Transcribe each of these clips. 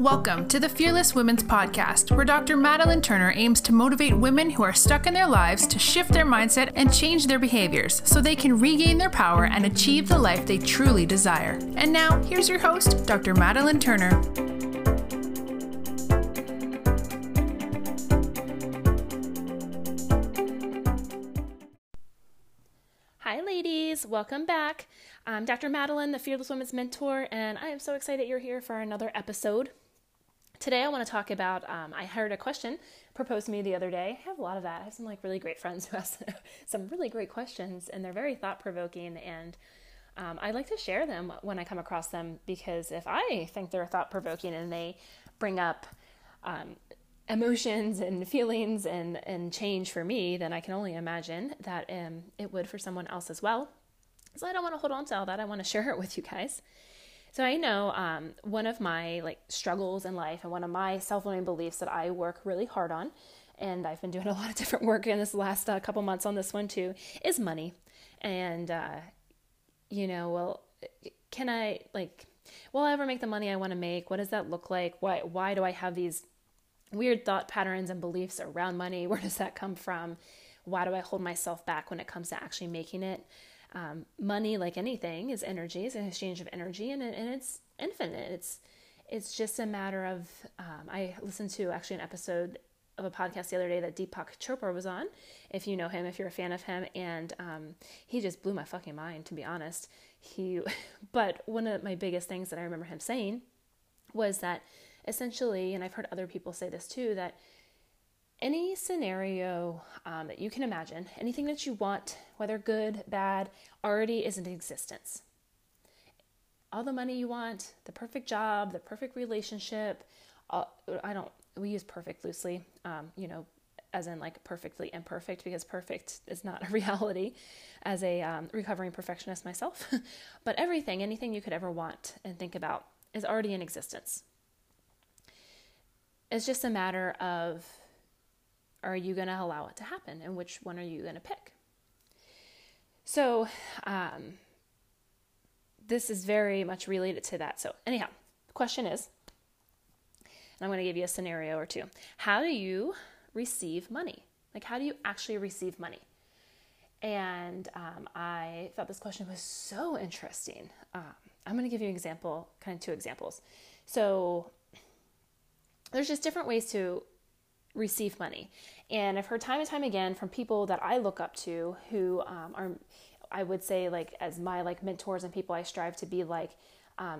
Welcome to the Fearless Women's Podcast, where Dr. Madeline Turner aims to motivate women who are stuck in their lives to shift their mindset and change their behaviors so they can regain their power and achieve the life they truly desire. And now, here's your host, Dr. Madeline Turner. Hi, ladies. Welcome back. I'm Dr. Madeline, the Fearless Women's Mentor, and I am so excited you're here for another episode. Today I want to talk about, I heard a question proposed to me the other day. I have a lot of that. I have some really great friends who ask some really great questions, and they're very thought-provoking, and I like to share them when I come across them, because if I think they're thought-provoking and they bring up emotions and feelings and change for me, then I can only imagine that it would for someone else as well. So I don't want to hold on to all that. I want to share it with you guys. So I know one of my struggles in life and one of my self-limiting beliefs that I work really hard on, and I've been doing a lot of different work in this last couple months on this one too, is money. And, can I will I ever make the money I want to make? What does that look like? Why do I have these weird thought patterns and beliefs around money? Where does that come from? Why do I hold myself back when it comes to actually making it? Money, like anything, is energy. It's an exchange of energy, and it's infinite. It's just a matter of, I listened to actually an episode of a podcast the other day that Deepak Chopra was on, if you know him, if you're a fan of him, and he just blew my fucking mind, to be honest. But one of my biggest things that I remember him saying was that essentially, and I've heard other people say this too, that any scenario that you can imagine, anything that you want, whether good, bad, already is in existence. All the money you want, the perfect job, the perfect relationship. We use perfect loosely, as in perfectly imperfect, because perfect is not a reality as a recovering perfectionist myself. But anything you could ever want and think about is already in existence. It's just a matter of, are you going to allow it to happen? And which one are you going to pick? So this is very much related to that. So anyhow, the question is, and I'm going to give you a scenario or two. How do you receive money? How do you actually receive money? And I thought this question was so interesting. I'm going to give you an example, two examples. So there's just different ways to receive money. And I've heard time and time again from people that I look up to who are, I would say as my mentors and people I strive to be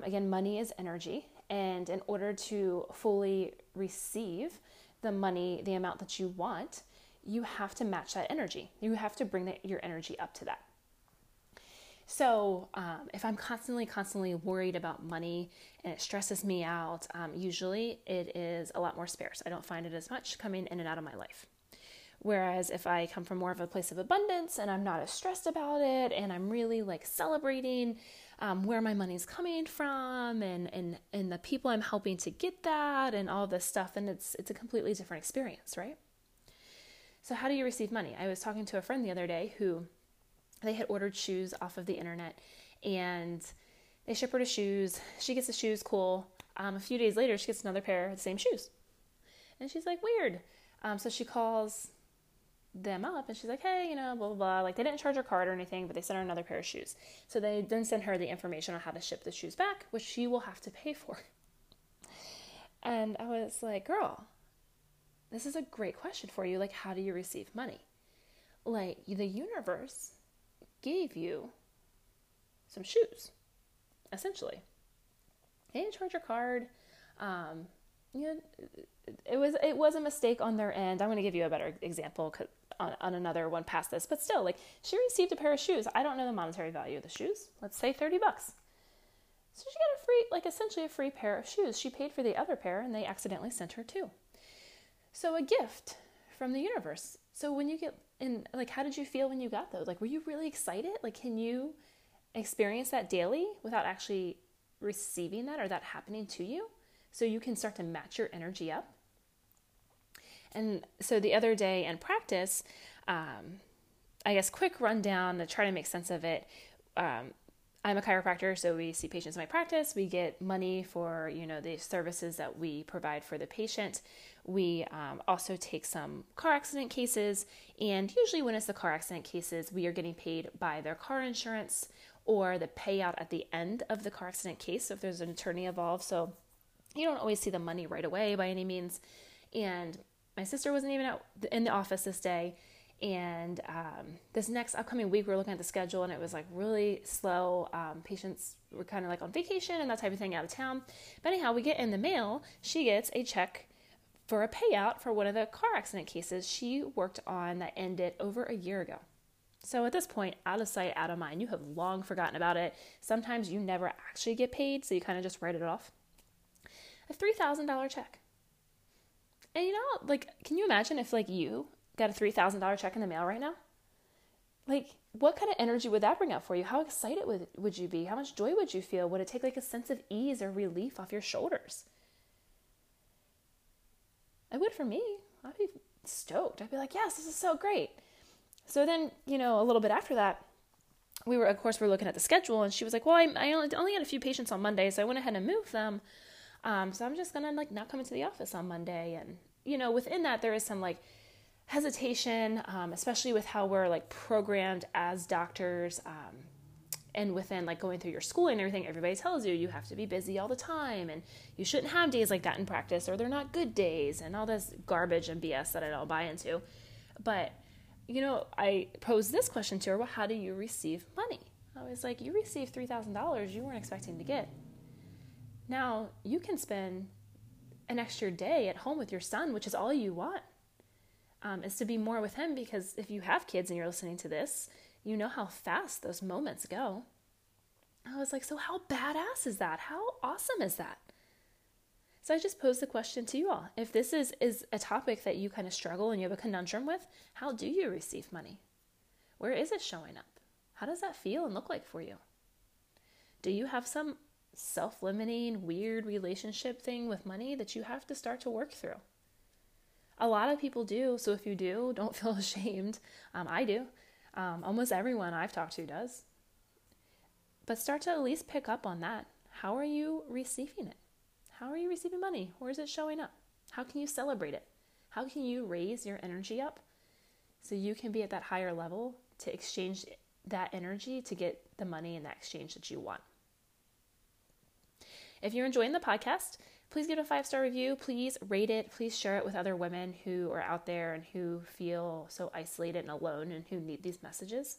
again, money is energy. And in order to fully receive the money, the amount that you want, you have to match that energy. You have to bring your energy up to that. So if I'm constantly worried about money and it stresses me out, usually it is a lot more sparse. I don't find it as much coming in and out of my life. Whereas if I come from more of a place of abundance and I'm not as stressed about it, and I'm really celebrating where my money's coming from and the people I'm helping to get that and all this stuff, and it's a completely different experience, right? So how do you receive money? I was talking to a friend the other day who, they had ordered shoes off of the internet, and they ship her the shoes. She gets the shoes, cool. A few days later, she gets another pair of the same shoes, and she's weird. So she calls them up, and she's hey, blah, blah, blah. They didn't charge her card or anything, but they sent her another pair of shoes. So they then sent her the information on how to ship the shoes back, which she will have to pay for. And I was girl, this is a great question for you. How do you receive money? The universe gave you some shoes, essentially. They didn't charge your card. It was a mistake on their end. I'm going to give you a better example on another one past this, but still, she received a pair of shoes. I don't know the monetary value of the shoes. Let's say $30. So she got a free, essentially a free pair of shoes. She paid for the other pair, and they accidentally sent her two. So a gift from the universe. So when you get in, how did you feel when you got those? Were you really excited? Can you experience that daily without actually receiving that or that happening to you? So you can start to match your energy up. And so the other day in practice, quick rundown to try to make sense of it. I'm a chiropractor, so we see patients in my practice. We get money for, the services that we provide for the patient. We also take some car accident cases, and usually when it's the car accident cases, we are getting paid by their car insurance or the payout at the end of the car accident case, so if there's an attorney involved. So you don't always see the money right away by any means. And my sister wasn't even out in the office this day. And this next upcoming week, we were looking at the schedule, and it was like really slow. Patients were kind of like on vacation and that type of thing, out of town. But anyhow, we get in the mail, she gets a check for a payout for one of the car accident cases she worked on that ended over a year ago. So at this point, out of sight, out of mind, you have long forgotten about it. Sometimes you never actually get paid, so you kind of just write it off. A $3,000 check. And can you imagine if you got a $3,000 check in the mail right now? What kind of energy would that bring up for you? How excited would you be? How much joy would you feel? Would it take a sense of ease or relief off your shoulders? It would for me. I'd be stoked. I'd be like, yes, this is so great. So then, a little bit after that, we were looking at the schedule, and she was like, well, I only had a few patients on Monday, so I went ahead and moved them. So I'm just going to not come into the office on Monday. And, within that, there is some hesitation, especially with how we're programmed as doctors, and within going through your schooling and everything, everybody tells you have to be busy all the time and you shouldn't have days like that in practice, or they're not good days, and all this garbage and BS that I don't buy into. But, I posed this question to her, well, how do you receive money? I was like, you received $3,000 you weren't expecting to get. Now you can spend an extra day at home with your son, which is all you want, is to be more with him, because if you have kids and you're listening to this, you know how fast those moments go. I was like, so how badass is that? How awesome is that? So I just posed the question to you all. If this is a topic that you kind of struggle and you have a conundrum with, how do you receive money? Where is it showing up? How does that feel and look like for you? Do you have some self-limiting, weird relationship thing with money that you have to start to work through? A lot of people do, so if you do, don't feel ashamed. I do. Almost everyone I've talked to does. But start to at least pick up on that. How are you receiving it? How are you receiving money? Where is it showing up? How can you celebrate it? How can you raise your energy up so you can be at that higher level to exchange that energy to get the money and that exchange that you want? If you're enjoying the podcast, please give it a 5-star review. Please rate it. Please share it with other women who are out there and who feel so isolated and alone and who need these messages.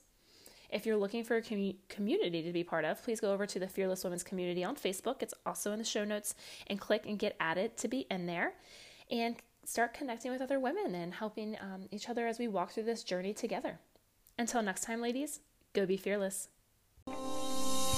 If you're looking for a community to be part of, please go over to the Fearless Women's Community on Facebook. It's also in the show notes, and click and get added to be in there and start connecting with other women and helping each other as we walk through this journey together. Until next time, ladies, go be fearless.